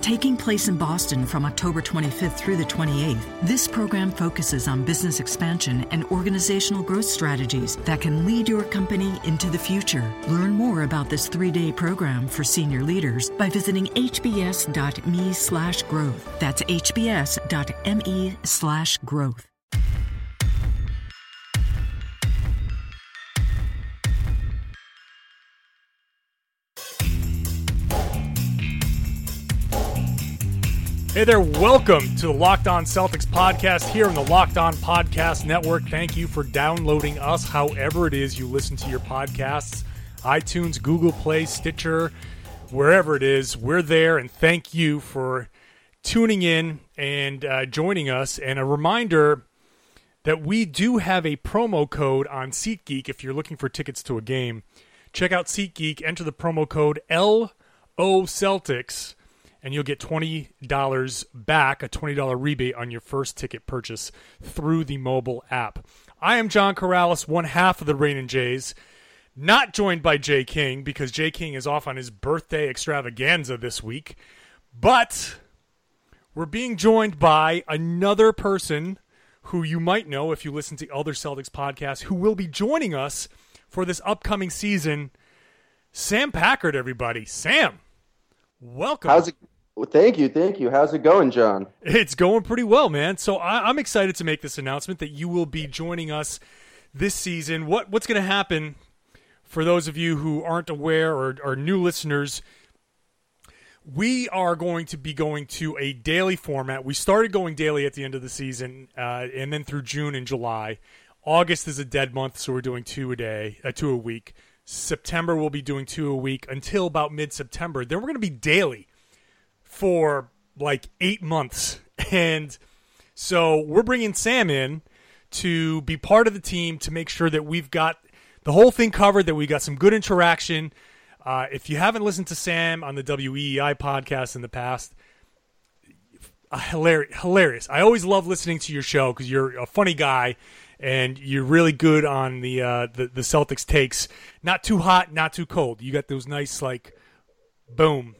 Taking place in Boston from October 25th through the 28th, this program focuses on business expansion and organizational growth strategies that can lead your company into the future. Learn more about this three-day program for senior leaders by visiting hbs.me/growth. That's hbs.me/growth. Hey there, welcome to the Locked On Celtics podcast here on the Locked On Podcast Network. Thank you for downloading us however it is you listen to your podcasts. iTunes, Google Play, Stitcher, wherever it is, we're there. And thank you for tuning in and joining us. And a reminder that we do have a promo code on SeatGeek if you're looking for tickets to a game. Check out SeatGeek, enter the promo code LOCELTICS. And you'll get $20 back, a $20 rebate on your first ticket purchase through the mobile app. I am John Karalis, one half of the Rain and Jays, not joined by Jay King because Jay King is off on his birthday extravaganza this week. But we're being joined by another person who you might know if you listen to other Celtics podcasts, who will be joining us for this upcoming season, Sam Packard, everybody. Sam, welcome. How's it? Well, thank you. How's it going, John? It's going pretty well, man. So I'm excited to make this announcement that you will be joining us this season. What's going to happen for those of you who aren't aware or are new listeners? We are going to be going to a daily format. We started going daily at the end of the season, and then through June and July. August is a dead month, so we're doing two a week. September we'll be doing two a week until about mid-September. Then we're going to be daily for like 8 months. And so we're bringing Sam in to be part of the team to make sure that we've got the whole thing covered, that we got some good interaction. If you haven't listened to Sam on the WEEI podcast in the past, hilarious. I always love listening to your show because you're a funny guy. And you're really good on the Celtics takes. Not too hot, not too cold. You got those nice, like, boom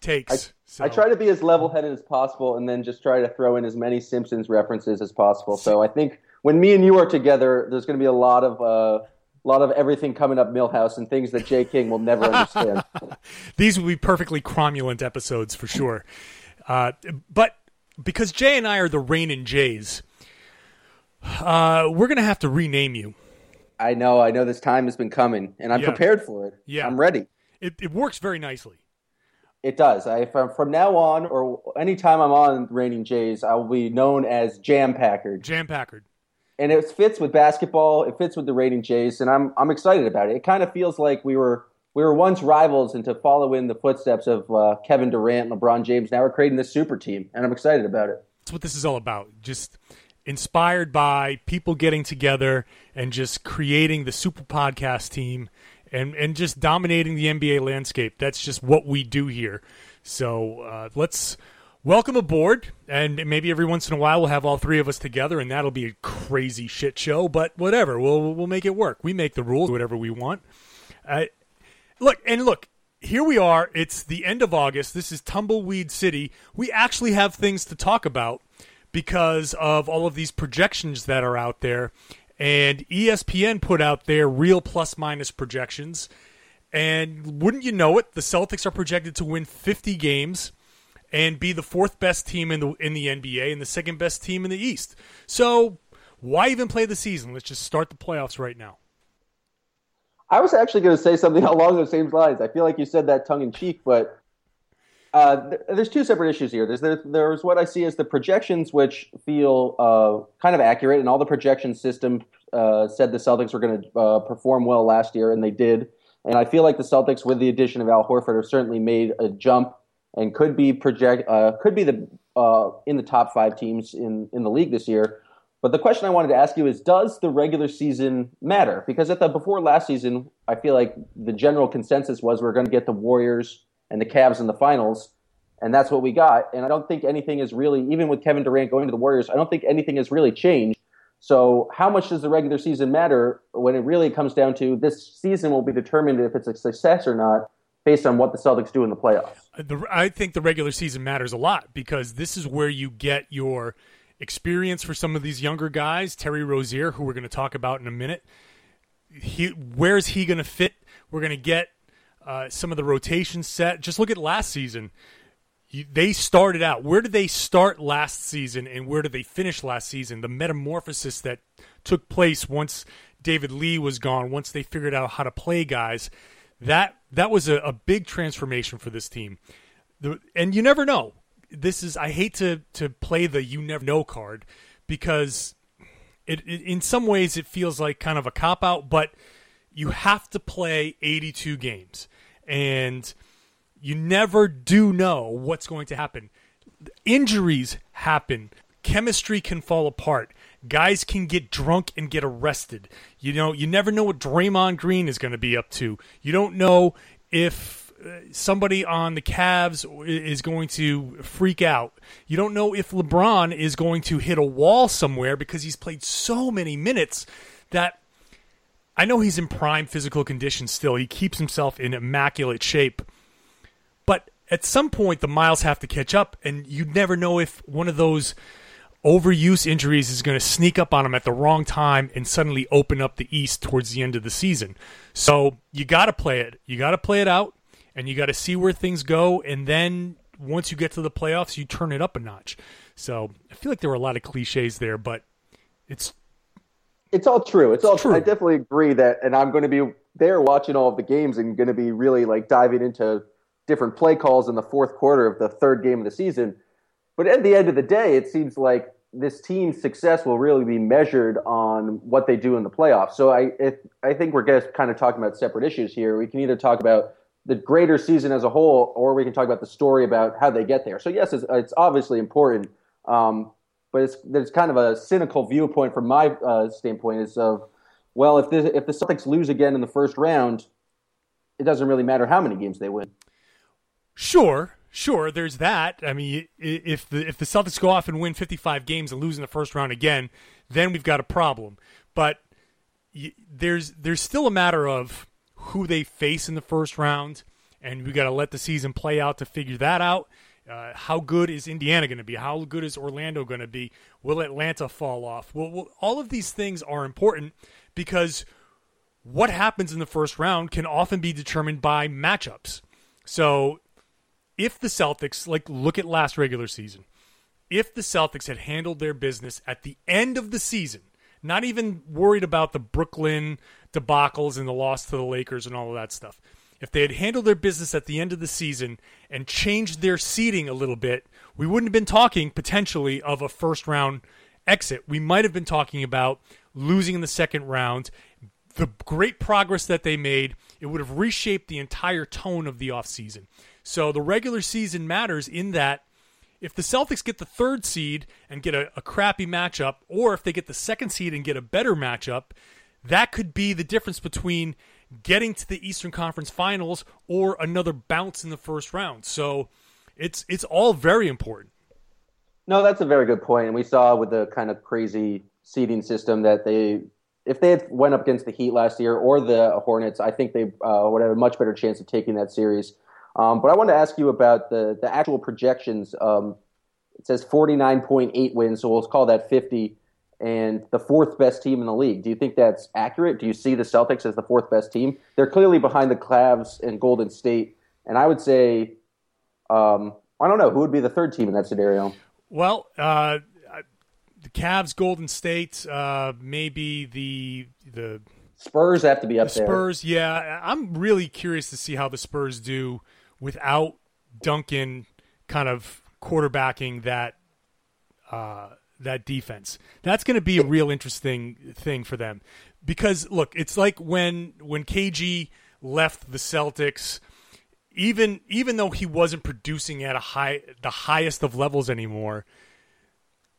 takes. I try to be as level-headed as possible and then just try to throw in as many Simpsons references as possible. So I think when me and you are together, there's going to be a lot of everything coming up Millhouse and things that Jay King will never understand. These will be perfectly cromulent episodes for sure. But because Jay and I are the Rain and Jays, we're going to have to rename you. I know this time has been coming, and I'm prepared for it. Yeah. I'm ready. It works very nicely. It does. From now on, or anytime I'm on Raining Jays, I will be known as Jam Packard. Jam Packard. And it fits with basketball. It fits with the Raining Jays, and I'm excited about it. It kind of feels like we were once rivals, and to follow in the footsteps of Kevin Durant, LeBron James, now we're creating this super team, and I'm excited about it. That's what this is all about. Just inspired by people getting together and just creating the super podcast team and just dominating the NBA landscape. That's just what we do here. So let's welcome aboard. And maybe every once in a while we'll have all three of us together, and that'll be a crazy shit show. But whatever, we'll make it work. We make the rules, whatever we want. Look, here we are. It's the end of August. This is Tumbleweed City. We actually have things to talk about because of all of these projections that are out there. And ESPN put out their real plus-minus projections. And wouldn't you know it, the Celtics are projected to win 50 games and be the fourth-best team in the NBA and the second-best team in the East. So why even play the season? Let's just start the playoffs right now. I was actually going to say something along those same lines. I feel like you said that tongue-in-cheek, but there's two separate issues here. There's what I see as the projections, which feel kind of accurate, and all the projection system said the Celtics were going to perform well last year, and they did. And I feel like the Celtics, with the addition of Al Horford, have certainly made a jump and could be in the top five teams in the league this year. But the question I wanted to ask you is, does the regular season matter? Because at the before last season, I feel like the general consensus was we're going to get the Warriors and the Cavs in the finals, and that's what we got. And I don't think anything is really, even with Kevin Durant going to the Warriors, I don't think anything has really changed. So how much does the regular season matter when it really comes down to this season will be determined if it's a success or not based on what the Celtics do in the playoffs? I think the regular season matters a lot because this is where you get your – experience for some of these younger guys. Terry Rozier, who we're going to talk about in a minute, where's he going to fit? We're going to get some of the rotation set. Just look at last season. They started out. Where did they start last season, and where did they finish last season? The metamorphosis that took place once David Lee was gone, once they figured out how to play guys, that was a big transformation for this team. And you never know. This is, I hate to play the you never know card because it in some ways it feels like kind of a cop-out, but you have to play 82 games, and you never do know what's going to happen. Injuries happen. Chemistry can fall apart. Guys can get drunk and get arrested. You know, you never know what Draymond Green is going to be up to. You don't know if somebody on the Cavs is going to freak out. You don't know if LeBron is going to hit a wall somewhere because he's played so many minutes that I know he's in prime physical condition still. He keeps himself in immaculate shape. But at some point, the miles have to catch up, and you never know if one of those overuse injuries is going to sneak up on him at the wrong time and suddenly open up the East towards the end of the season. So you got to play it. You got to play it out. And you got to see where things go, and then once you get to the playoffs, you turn it up a notch. So I feel like there were a lot of cliches there, but it's all true. It's all true. I definitely agree that, and I'm going to be there watching all of the games and going to be really like diving into different play calls in the fourth quarter of the third game of the season. But at the end of the day, it seems like this team's success will really be measured on what they do in the playoffs. So I think we're just kind of talking about separate issues here. We can either talk about the greater season as a whole, or we can talk about the story about how they get there. So yes, it's obviously important, but there's kind of a cynical viewpoint from my standpoint is of, well, if the Celtics lose again in the first round, it doesn't really matter how many games they win. Sure, there's that. I mean, if the Celtics go off and win 55 games and lose in the first round again, then we've got a problem. But there's still a matter of who they face in the first round, and we got to let the season play out to figure that out. How good is Indiana going to be? How good is Orlando going to be? Will Atlanta fall off? Well, all of these things are important because what happens in the first round can often be determined by matchups. So if the Celtics, like look at last regular season, if the Celtics had handled their business at the end of the season, not even worried about the Brooklyn debacles and the loss to the Lakers and all of that stuff. If they had handled their business at the end of the season and changed their seeding a little bit, we wouldn't have been talking potentially of a first-round exit. We might have been talking about losing in the second round. The great progress that they made, it would have reshaped the entire tone of the offseason. So the regular season matters in that if the Celtics get the third seed and get a crappy matchup, or if they get the second seed and get a better matchup, that could be the difference between getting to the Eastern Conference Finals or another bounce in the first round. So it's all very important. No, that's a very good point. And we saw with the kind of crazy seeding system that if they had went up against the Heat last year or the Hornets, I think they would have a much better chance of taking that series. But I wanted to ask you about the actual projections. It says 49.8 wins, so we'll call that 50. And the fourth best team in the league. Do you think that's accurate? Do you see the Celtics as the fourth best team? They're clearly behind the Cavs and Golden State. And I would say, I don't know, who would be the third team in that scenario? Well, the Cavs, Golden State, maybe the Spurs have to be up there. Spurs, yeah. I'm really curious to see how the Spurs do without Duncan kind of quarterbacking that defense. That's going to be a real interesting thing for them because look, it's like when KG left the Celtics, even though he wasn't producing at the highest of levels anymore,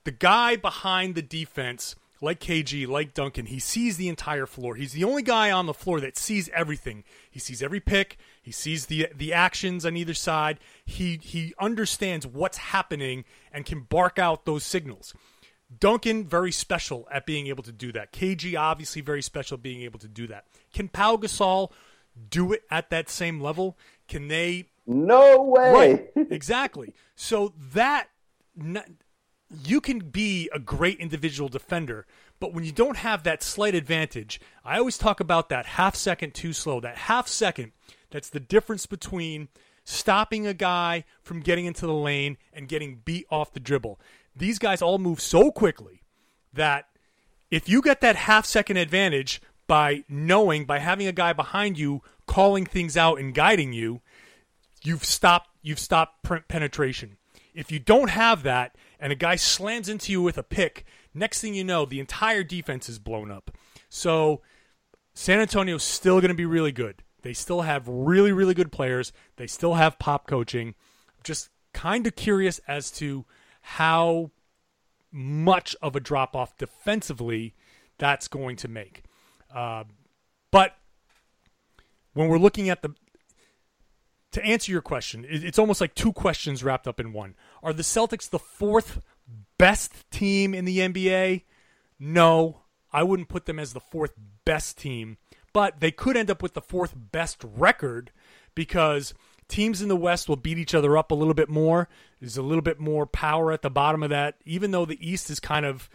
the guy behind the defense, like KG, like Duncan, he sees the entire floor. He's the only guy on the floor that sees everything. He sees every pick. He sees the actions on either side. He understands what's happening and can bark out those signals. Duncan, very special at being able to do that. KG, obviously very special at being able to do that. Can Pau Gasol do it at that same level? Can they? No way. Right, exactly. So that... you can be a great individual defender, but when you don't have that slight advantage, I always talk about that half second too slow, that half second, that's the difference between stopping a guy from getting into the lane and getting beat off the dribble. These guys all move so quickly that if you get that half second advantage by knowing, by having a guy behind you calling things out and guiding you, you've stopped penetration. If you don't have that, and a guy slams into you with a pick, next thing you know, the entire defense is blown up. So San Antonio's still going to be really good. They still have really, really good players. They still have pop coaching. I'm just kind of curious as to how much of a drop-off defensively that's going to make. But when we're looking at the... To answer your question, it's almost like two questions wrapped up in one. Are the Celtics the fourth best team in the NBA? No, I wouldn't put them as the fourth best team, but they could end up with the fourth best record because teams in the West will beat each other up a little bit more. There's a little bit more power at the bottom of that. Even though the East is kind of,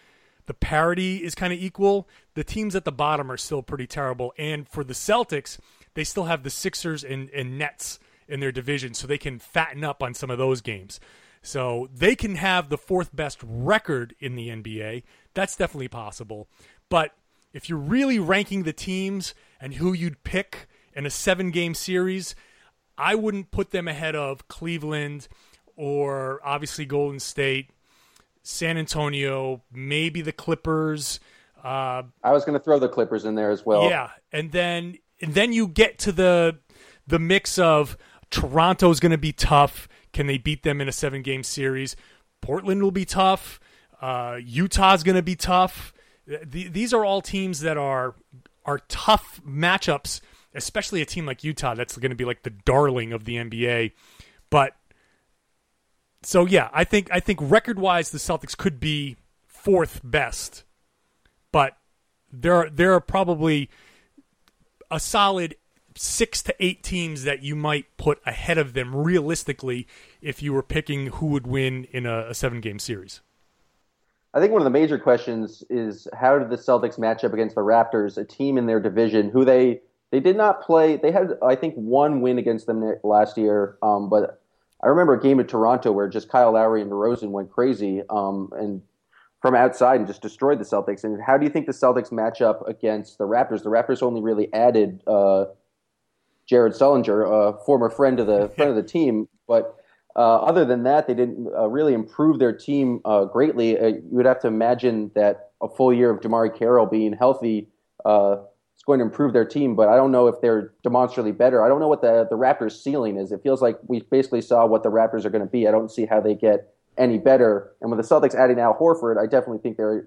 the parity is kind of equal, the teams at the bottom are still pretty terrible. And for the Celtics, they still have the Sixers and Nets in their division, so they can fatten up on some of those games. So they can have the fourth best record in the NBA. That's definitely possible. But if you're really ranking the teams and who you'd pick in a 7-game series, I wouldn't put them ahead of Cleveland or obviously Golden State, San Antonio, maybe the Clippers. I was going to throw the Clippers in there as well. Yeah, and then you get to the mix of Toronto's going to be tough. Can they beat them in a 7-game series? Portland will be tough. Utah's going to be tough. These are all teams that are tough matchups, especially a team like Utah that's going to be like the darling of the NBA. But so yeah, I think record-wise the Celtics could be fourth best, but there are probably a solid 6 to 8 teams that you might put ahead of them realistically if you were picking who would win in a 7-game series. I think one of the major questions is how did the Celtics match up against the Raptors, a team in their division who they did not play. They had, I think, one win against them last year, but I remember a game in Toronto where just Kyle Lowry and DeRozan went crazy and from outside and just destroyed the Celtics. And how do you think the Celtics match up against the Raptors? The Raptors only really added Jared Sullinger, a former friend of the team, but other than that, they didn't really improve their team greatly. You would have to imagine that a full year of Jamari Carroll being healthy is going to improve their team, but I don't know if they're demonstrably better. I don't know what the Raptors' ceiling is. It feels like we basically saw what the Raptors are going to be. I don't see how they get any better, and with the Celtics adding Al Horford, I definitely think they're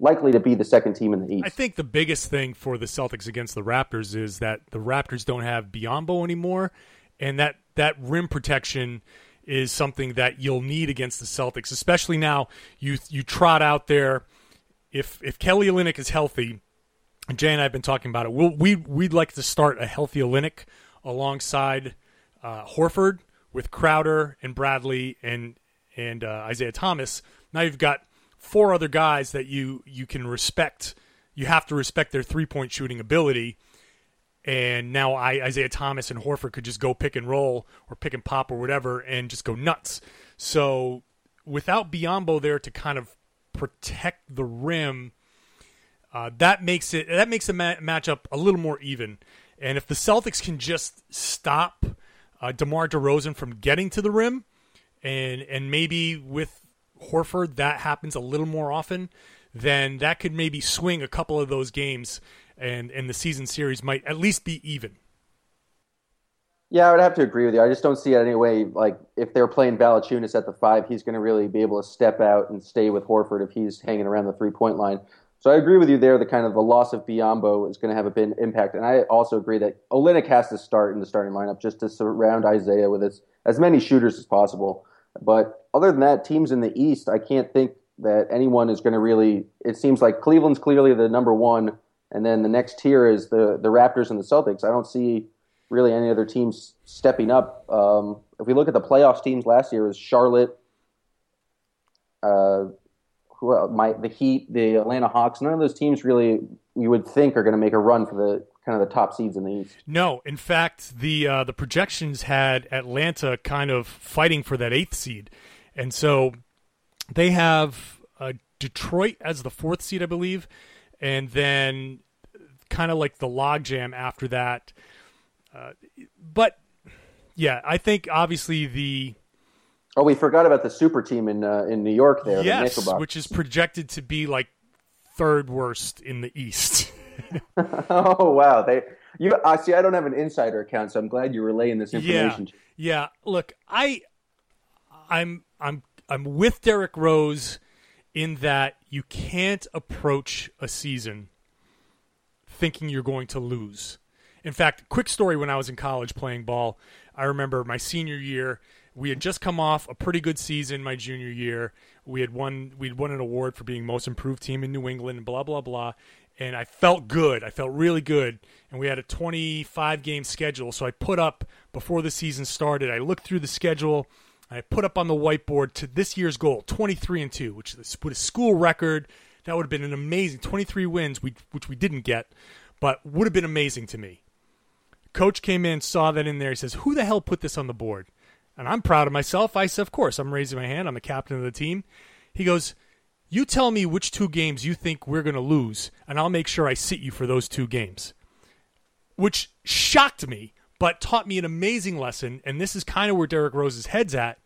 likely to be the second team in the East. I think the biggest thing for the Celtics against the Raptors is that the Raptors don't have Biyombo anymore, and that rim protection is something that you'll need against the Celtics, especially now you trot out there. If Kelly Olynyk is healthy, Jay and I have been talking about it, we'd like to start a healthy Olynyk alongside Horford with Crowder and Bradley and Isaiah Thomas. Now you've got 4 other guys that you can respect. You have to respect their three-point shooting ability. And now Isaiah Thomas and Horford could just go pick and roll or pick and pop or whatever and just go nuts. So without Biyombo there to kind of protect the rim, that makes the matchup a little more even. And if the Celtics can just stop DeMar DeRozan from getting to the rim, and maybe with Horford, that happens a little more often, then that could maybe swing a couple of those games, and the season series might at least be even. Yeah, I would have to agree with you. I just don't see it any way. Like, if they're playing Valanciunas at the 5, he's going to really be able to step out and stay with Horford if he's hanging around the three-point line. So I agree with you there. The kind of the loss of Biyombo is going to have a big impact. And I also agree that Olynyk has to start in the starting lineup just to surround Isaiah with as many shooters as possible. But other than that, teams in the East, I can't think that anyone is going to really – it seems like Cleveland's clearly the number one, and then the next tier is the Raptors and the Celtics. I don't see – really any other teams stepping up. If we look at the playoffs teams last year, it was Charlotte, the Heat, the Atlanta Hawks. None of those teams really you would think are going to make a run for the kind of the top seeds in the East. No, in fact, the projections had Atlanta kind of fighting for that 8th seed. And so they have Detroit as the 4th seed, I believe, and then kind of like the logjam after that. But, yeah, I think obviously the... Oh, we forgot about the super team in New York there. Yes, the which is projected to be like third worst in the East. Oh, wow. I don't have an insider account, so I'm glad you're relaying this information. Yeah. Look, I'm with Derrick Rose in that you can't approach a season thinking you're going to lose. In fact, quick story, when I was in college playing ball, I remember my senior year, we had just come off a pretty good season my junior year. We'd won an award for being most improved team in New England and blah, blah, blah. And I felt good. I felt really good. And we had a 25-game schedule. So I put up, before the season started, I looked through the schedule, and I put up on the whiteboard to this year's goal, 23-2, which would a school record. That would have been an amazing 23 wins, which we didn't get, but would have been amazing to me. Coach came in, saw that in there. He says, who the hell put this on the board? And I'm proud of myself. I said, of course, I'm raising my hand. I'm the captain of the team. He goes, you tell me which two games you think we're going to lose, and I'll make sure I sit you for those two games, which shocked me, but taught me an amazing lesson. And this is kind of where Derrick Rose's head's at.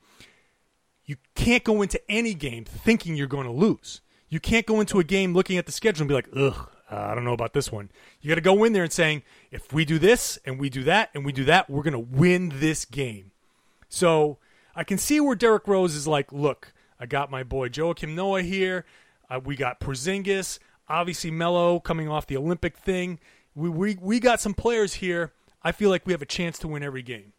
You can't go into any game thinking you're going to lose. You can't go into a game looking at the schedule and be like, ugh. I don't know about this one. You got to go in there and saying, if we do this and we do that and we do that, we're going to win this game. So I can see where Derrick Rose is like, look, I got my boy Joakim Noah here. We got Porzingis, obviously Melo coming off the Olympic thing. We got some players here. I feel like we have a chance to win every game.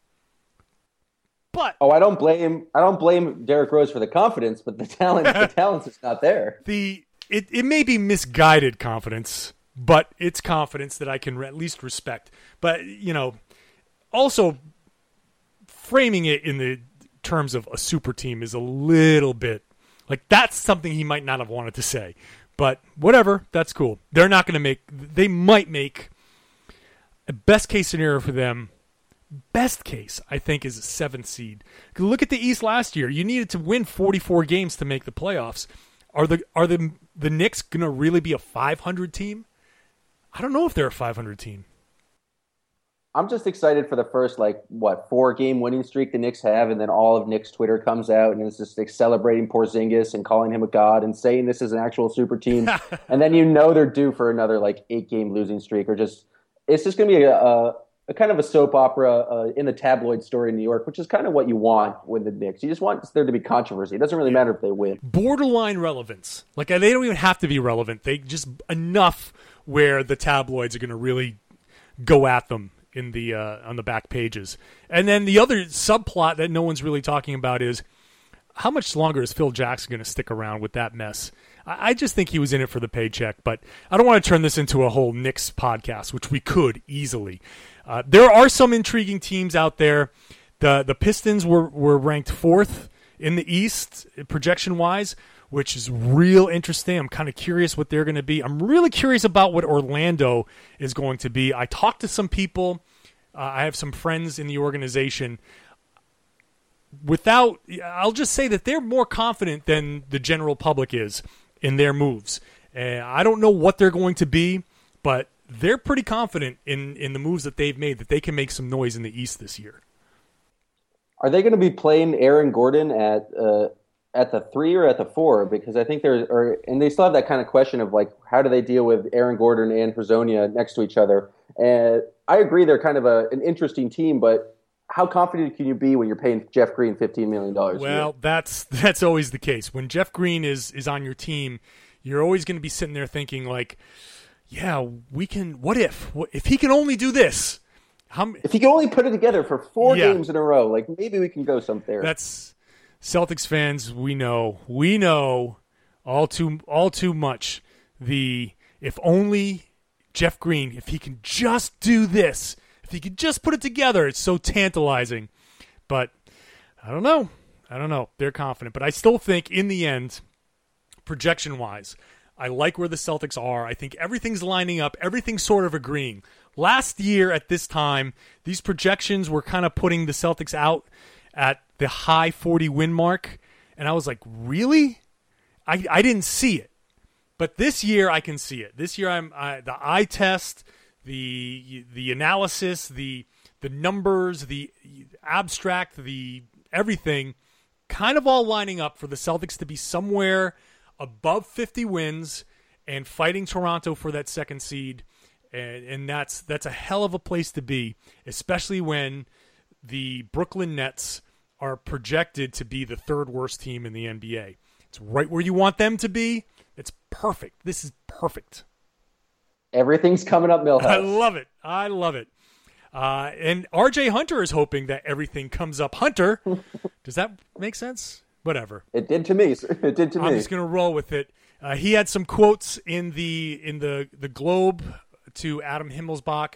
But I don't blame Derrick Rose for the confidence, but the talent is not there. It may be misguided confidence, but it's confidence that I can at least respect. But, you know, also framing it in the terms of a super team is a little bit like that's something he might not have wanted to say. But whatever, that's cool. They're not going to make – they might make a best case scenario for them. Best case, I think, is a 7th seed. Look at the East last year. You needed to win 44 games to make the playoffs. Are the Knicks going to really be a 500 team? I don't know if they're a 500 team. I'm just excited for the first, 4-game winning streak the Knicks have, and then all of Knicks Twitter comes out and is just like, celebrating Porzingis and calling him a god and saying this is an actual super team. And then you know they're due for another, 8-game losing streak. It's just going to be a kind of a soap opera in the tabloid story in New York, which is kind of what you want with the Knicks. You just want there to be controversy. It doesn't really matter if they win. Borderline relevance. They don't even have to be relevant. They just enough where the tabloids are going to really go at them in the on the back pages. And then the other subplot that no one's really talking about is how much longer is Phil Jackson going to stick around with that mess? I just think he was in it for the paycheck, but I don't want to turn this into a whole Knicks podcast, which we could easily. There are some intriguing teams out there. The Pistons were ranked 4th in the East projection-wise, which is real interesting. I'm kind of curious what they're going to be. I'm really curious about what Orlando is going to be. I talked to some people. I have some friends in the organization. I'll just say that they're more confident than the general public is in their moves. And I don't know what they're going to be, but they're pretty confident in the moves that they've made that they can make some noise in the East this year. Are they going to be playing Aaron Gordon at the 3 or at the 4? Because I think they still have that kind of question of how do they deal with Aaron Gordon and Herzonia next to each other? And I agree they're kind of an interesting team, but how confident can you be when you're paying Jeff Green $15 million? Well, that's always the case. When Jeff Green is on your team, you're always going to be sitting there thinking like, yeah, we can, what if he can only do this? If he can only put it together for four games in a row, like maybe we can go somewhere. That's Celtics fans. We know all too much. If only Jeff Green, if he can just do this, if he could just put it together, it's so tantalizing. But I don't know. They're confident. But I still think in the end, projection-wise, I like where the Celtics are. I think everything's lining up. Everything's sort of agreeing. Last year at this time, these projections were kind of putting the Celtics out at the high 40 win mark. And I was like, really? I didn't see it. But this year I can see it. This year the eye test, the analysis, the numbers, the abstract, the everything kind of all lining up for the Celtics to be somewhere above 50 wins and fighting Toronto for that second seed. And that's a hell of a place to be, especially when the Brooklyn Nets are projected to be the third worst team in the NBA. It's right where you want them to be. It's perfect. This is perfect. Everything's coming up, Millhouse. I love it. And R.J. Hunter is hoping that everything comes up. Hunter, does that make sense? Whatever. It did to me. I'm just going to roll with it. He had some quotes in the Globe to Adam Himmelsbach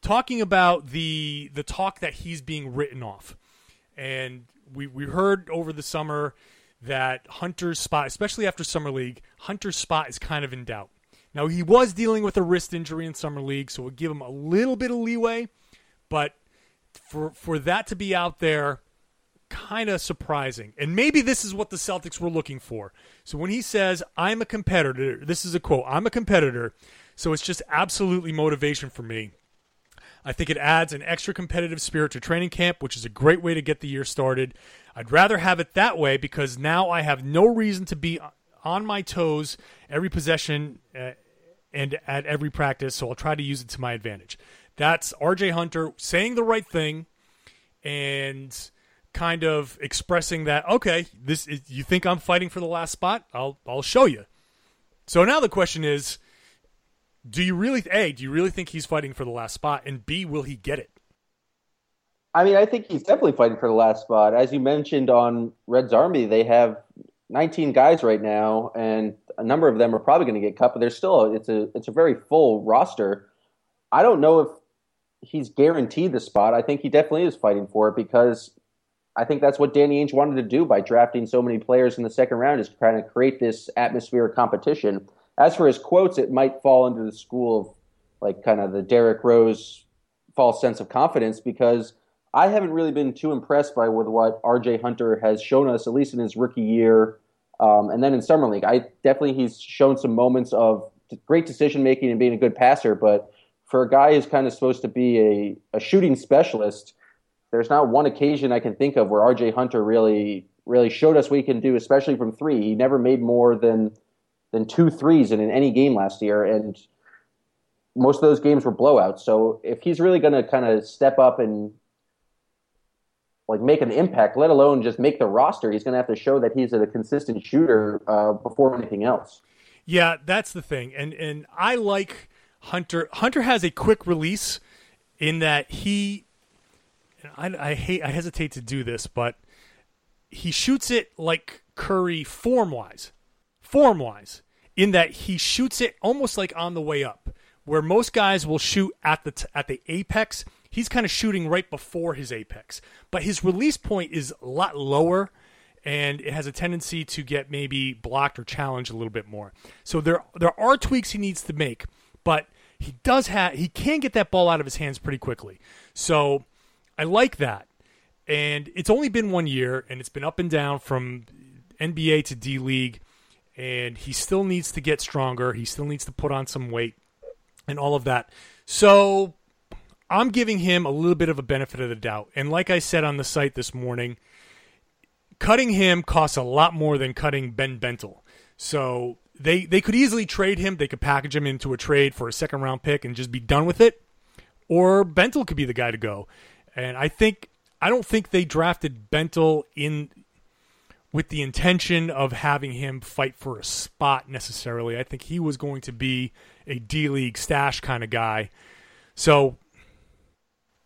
talking about the talk that he's being written off. And we heard over the summer that Hunter's spot, especially after Summer League, Hunter's spot is kind of in doubt. Now, he was dealing with a wrist injury in Summer League, so we'll give him a little bit of leeway, but for that to be out there, kind of surprising. And maybe this is what the Celtics were looking for. So when he says, I'm a competitor, this is a quote, I'm a competitor, so it's just absolutely motivation for me. I think it adds an extra competitive spirit to training camp, which is a great way to get the year started. I'd rather have it that way because now I have no reason to be on my toes every possession and at every practice, so I'll try to use it to my advantage. That's R.J. Hunter saying the right thing and kind of expressing that, okay, this is, you think I'm fighting for the last spot? I'll show you. So now the question is, do you really think he's fighting for the last spot? And B, will he get it? I mean, I think he's definitely fighting for the last spot. As you mentioned on Red's Army, they have 19 guys right now, and a number of them are probably going to get cut, but there's still it's a very full roster. I don't know if he's guaranteed the spot. I think he definitely is fighting for it because I think that's what Danny Ainge wanted to do by drafting so many players in the second round, is to kind of create this atmosphere of competition. As for his quotes, it might fall under the school of like kind of the Derrick Rose false sense of confidence, because I haven't really been too impressed by with what R.J. Hunter has shown us, at least in his rookie year, and then in Summer League. He's shown some moments of great decision-making and being a good passer, but for a guy who's kind of supposed to be a shooting specialist, there's not one occasion I can think of where R.J. Hunter really showed us what he can do, especially from three. He never made more than 2 threes in any game last year, and most of those games were blowouts. So if he's really going to kind of step up and like make an impact, let alone just make the roster, he's going to have to show that he's a consistent shooter before anything else. Yeah, that's the thing. And I like Hunter. Hunter has a quick release in that I hesitate to do this, but he shoots it like Curry form-wise, in that he shoots it almost like on the way up, where most guys will shoot at the apex. He's kind of shooting right before his apex, but his release point is a lot lower, and it has a tendency to get maybe blocked or challenged a little bit more. So there are tweaks he needs to make, but he can get that ball out of his hands pretty quickly. So I like that, and it's only been 1 year, and it's been up and down from NBA to D League, and he still needs to get stronger. He still needs to put on some weight and all of that. So I'm giving him a little bit of a benefit of the doubt. And like I said on the site this morning, cutting him costs a lot more than cutting Ben Bentil. So they could easily trade him. They could package him into a trade for a second-round pick and just be done with it. Or Bentil could be the guy to go. And I think I don't think they drafted Bentil in with the intention of having him fight for a spot necessarily. I think he was going to be a D-League stash kind of guy. So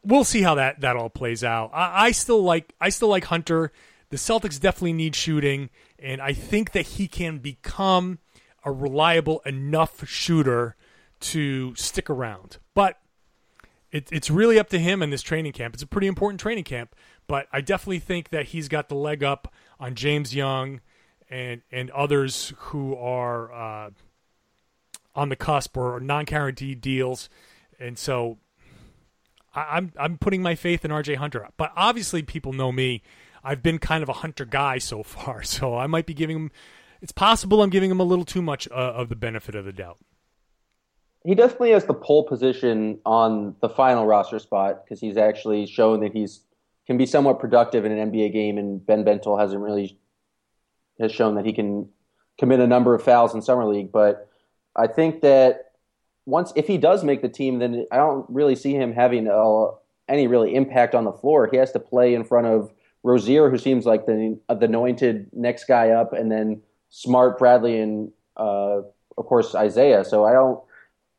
we'll see how that all plays out. I still like Hunter. The Celtics definitely need shooting, and I think that he can become a reliable enough shooter to stick around. But it's really up to him in this training camp. It's a pretty important training camp, but I definitely think that he's got the leg up on James Young and others who are on the cusp or non-guaranteed deals. And so I'm putting my faith in R.J. Hunter. But obviously people know me. I've been kind of a Hunter guy so far, so I might be giving him – it's possible I'm giving him a little too much of the benefit of the doubt. He definitely has the pole position on the final roster spot because he's actually shown that he's can be somewhat productive in an NBA game, and Ben Bentil has shown that he can commit a number of fouls in Summer League. But I think that if he does make the team, then I don't really see him having any really impact on the floor. He has to play in front of Rozier, who seems like the anointed next guy up, and then Smart, Bradley, and of course Isaiah. So I don't.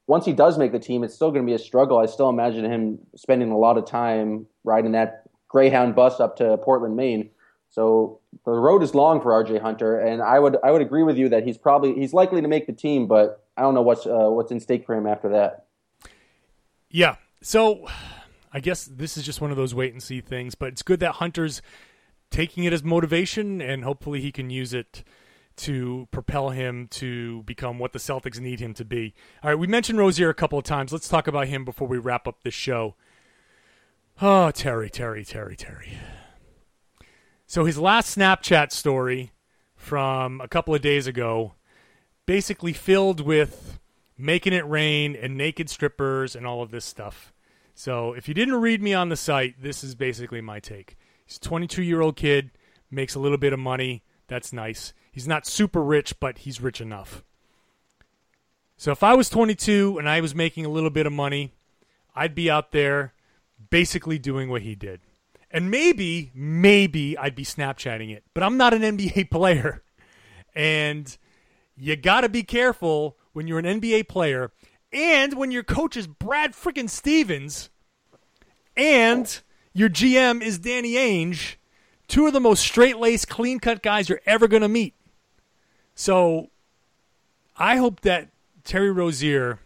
Once he does make the team, it's still going to be a struggle. I still imagine him spending a lot of time riding that Greyhound bus up to Portland, Maine. So the road is long for R.J. Hunter, and I would agree with you that he's likely to make the team, but I don't know what's in stake for him after that. Yeah, so I guess this is just one of those wait and see things, but it's good that Hunter's taking it as motivation, and hopefully he can use it to propel him to become what the Celtics need him to be. All right, we mentioned Rozier a couple of times. Let's talk about him before we wrap up this show. Oh, Terry. So his last Snapchat story from a couple of days ago basically filled with making it rain and naked strippers and all of this stuff. So if you didn't read me on the site, this is basically my take. He's a 22-year-old kid, makes a little bit of money. That's nice. He's not super rich, but he's rich enough. So if I was 22 and I was making a little bit of money, I'd be out there basically doing what he did. And maybe I'd be Snapchatting it. But I'm not an NBA player. And you got to be careful when you're an NBA player and when your coach is Brad freaking Stevens and your GM is Danny Ainge, two of the most straight-laced, clean-cut guys you're ever going to meet. So I hope that Terry Rozier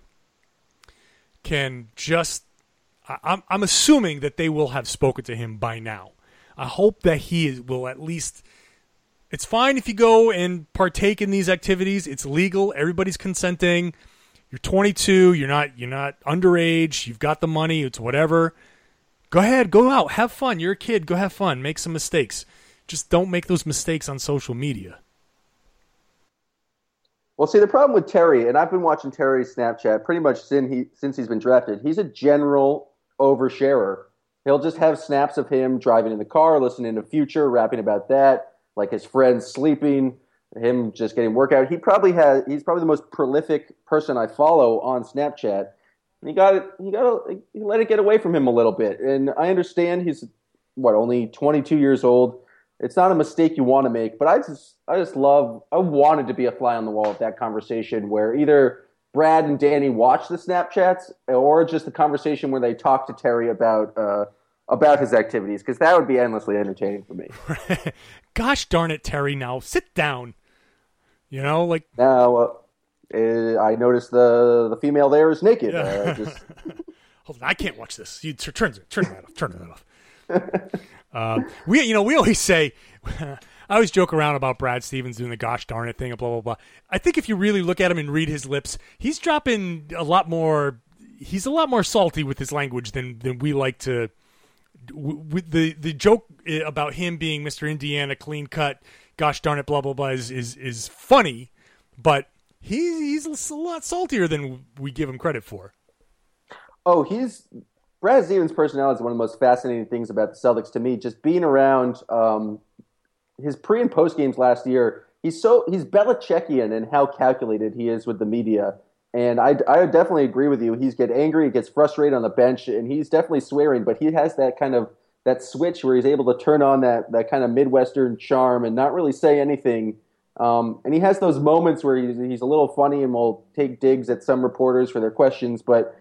can just – I'm assuming that they will have spoken to him by now. I hope that he will at least – it's fine if you go and partake in these activities. It's legal. Everybody's consenting. You're 22. You're not underage. You've got the money. It's whatever. Go ahead. Go out. Have fun. You're a kid. Go have fun. Make some mistakes. Just don't make those mistakes on social media. Well, see, the problem with Terry, and I've been watching Terry's Snapchat pretty much since he's been drafted, he's a general oversharer. He'll just have snaps of him driving in the car, listening to Future, rapping about that, like his friends sleeping, him just getting workout. He's probably the most prolific person I follow on Snapchat. He let it get away from him a little bit. And I understand he's only 22 years old. It's not a mistake you want to make, but I wanted to be a fly on the wall at that conversation where either Brad and Danny watch the Snapchats or just the conversation where they talk to Terry about his activities, because that would be endlessly entertaining for me. Gosh darn it, Terry! Now sit down. Now. I noticed the female there is naked. Yeah. Hold on, I can't watch this. You turn that off. We always say, I always joke around about Brad Stevens doing the gosh darn it thing and blah blah blah. I think if you really look at him and read his lips, he's dropping a lot more. He's a lot more salty with his language than we like to. With the joke about him being Mr. Indiana, clean cut, gosh darn it, blah blah blah is funny, but he's a lot saltier than we give him credit for. Oh, Brad Stevens' personality is one of the most fascinating things about the Celtics to me. Just being around his pre and post games last year, he's Belichickian in how calculated he is with the media. And I definitely agree with you. He gets angry, he gets frustrated on the bench, and he's definitely swearing, but he has that kind of that switch where he's able to turn on that kind of Midwestern charm and not really say anything. And he has those moments where he's a little funny and will take digs at some reporters for their questions. But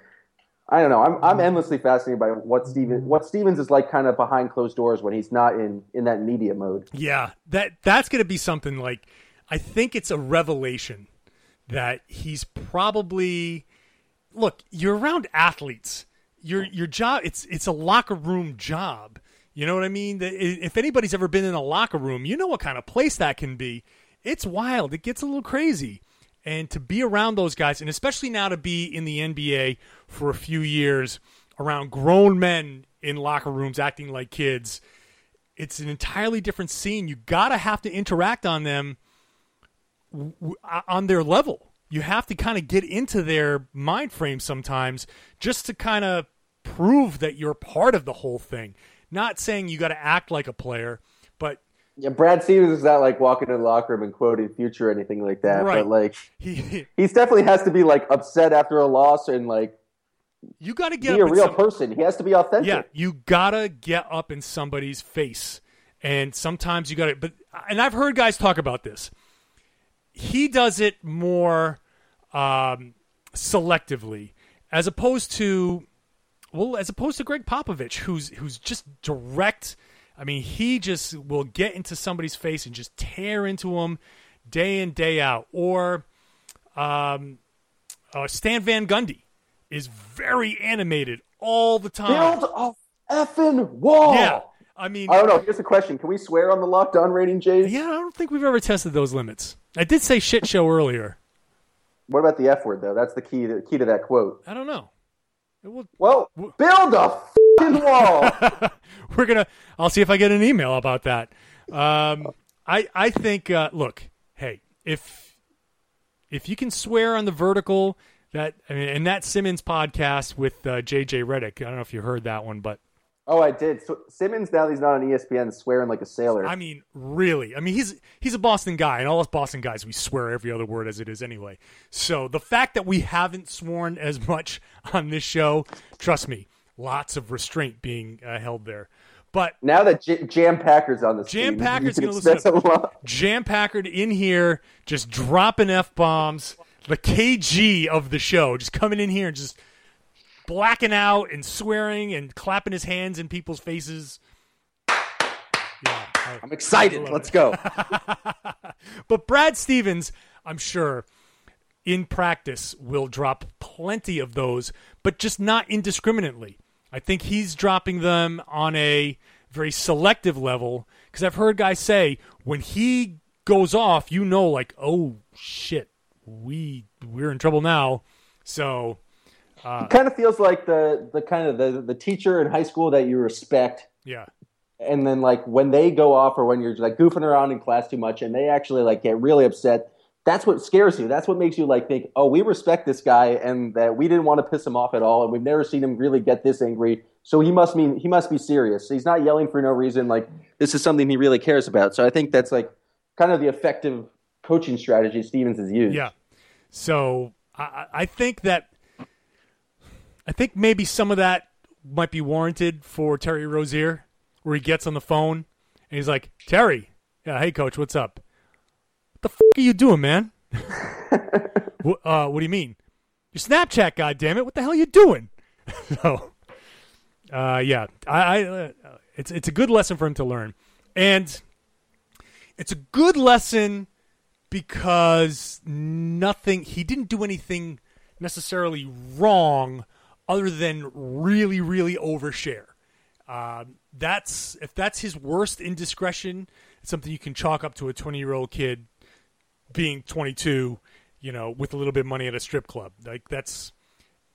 I don't know. I'm endlessly fascinated by what Stevens is like kind of behind closed doors when he's not in that media mode. Yeah, that's going to be something like, I think it's a revelation that he's probably, look, you're around athletes. Your job, it's a locker room job. You know what I mean? If anybody's ever been in a locker room, you know what kind of place that can be. It's wild. It gets a little crazy. And to be around those guys, and especially now to be in the NBA for a few years, around grown men in locker rooms acting like kids, it's an entirely different scene. You got to have to interact on them on their level. You have to kind of get into their mind frame sometimes just to kind of prove that you're part of the whole thing. Not saying you got to act like a player, but yeah, Brad Stevens is not like walking in the locker room and quoting Future or anything like that. Right. But like he definitely has to be like upset after a loss and like you got to get be up a real person. He has to be authentic. Yeah, you gotta get up in somebody's face, and sometimes you got to. But and I've heard guys talk about this. He does it more selectively, as opposed to Greg Popovich, who's just direct. I mean, he just will get into somebody's face and just tear into them day in, day out. Or Stan Van Gundy is very animated all the time. Build a effing wall. Yeah, I mean, I don't know. Here's a question: can we swear on the Locked On rating, Jays? Yeah, I don't think we've ever tested those limits. I did say shit show earlier. What about the F word though? That's the key to that quote. I don't know. Well, build a fucking wall. I'll see if I get an email about that. I think. Look, hey, if you can swear on the vertical and that Simmons podcast with JJ Redick, I don't know if you heard that one, but oh, I did. So Simmons now he's not on ESPN swearing like a sailor. I mean, really? I mean, he's a Boston guy, and all us Boston guys we swear every other word as it is anyway. So the fact that we haven't sworn as much on this show, trust me, lots of restraint being held there. But now that Jam Packard's on the scene, Jam Packard's going to listen. Jam Packard in here, just dropping f bombs. The KG of the show, just coming in here and just blacking out and swearing and clapping his hands in people's faces. Yeah, I'm excited. Let's go. But Brad Stevens, I'm sure, in practice will drop plenty of those, but just not indiscriminately. I think he's dropping them on a very selective level because I've heard guys say when he goes off, you know, like, oh, shit, we're in trouble now. So it kind of feels like the kind of the teacher in high school that you respect. Yeah. And then like when they go off or when you're like goofing around in class too much and they actually like get really upset, that's what scares you. That's what makes you like think, oh, we respect this guy and that we didn't want to piss him off at all and we've never seen him really get this angry. So he must be serious. He's not yelling for no reason. Like this is something he really cares about. So I think that's like kind of the effective coaching strategy Stevens has used. Yeah. So I think maybe some of that might be warranted for Terry Rozier, where he gets on the phone and he's like, Terry, yeah, hey, coach, what's up? What the fuck are you doing, man? What do you mean? Your Snapchat, goddammit, what the hell are you doing? So, yeah, it's a good lesson for him to learn. And it's a good lesson because he didn't do anything necessarily wrong other than really, really overshare. If that's his worst indiscretion, it's something you can chalk up to a 20-year-old kid being 22, you know, with a little bit of money at a strip club. Like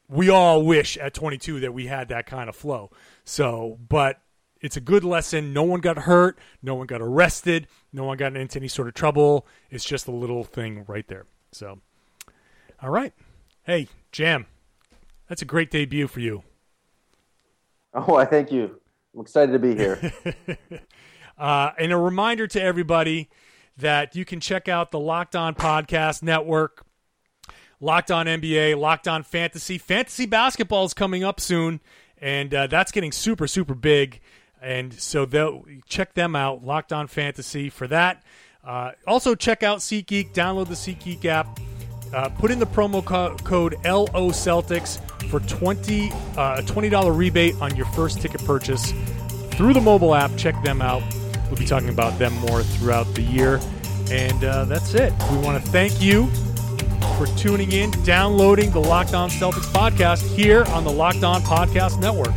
we all wish at 22 that we had that kind of flow. So, but it's a good lesson. No one got hurt. No one got arrested. No one got into any sort of trouble. It's just a little thing right there. So, all right. Hey, Jam, that's a great debut for you. Oh, I thank you. I'm excited to be here. And a reminder to everybody that you can check out the Locked On Podcast Network, Locked On NBA, Locked On Fantasy. Fantasy basketball is coming up soon, and that's getting super, super big. And so they'll check them out, Locked On Fantasy, for that. Also, check out SeatGeek. Download the SeatGeek app. Put in the promo code LOCELTICS for $20 rebate on your first ticket purchase through the mobile app. Check them out. We'll be talking about them more throughout the year. And that's it. We want to thank you for tuning in, downloading the Locked On Celtics podcast here on the Locked On Podcast Network.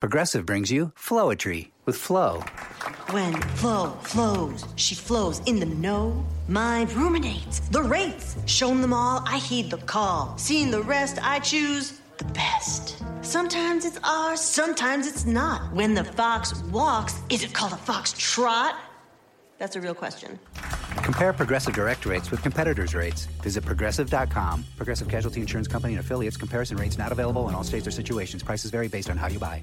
Progressive brings you Flowetry with Flo. When Flo flows, she flows in the know. Mind ruminates the rates. Shown them all, I heed the call. Seeing the rest, I choose the best. Sometimes it's ours, sometimes it's not. When the fox walks, is it called a foxtrot? That's a real question. Compare Progressive direct rates with competitors' rates. Visit Progressive.com. Progressive Casualty Insurance Company and affiliates. Comparison rates not available in all states or situations. Prices vary based on how you buy.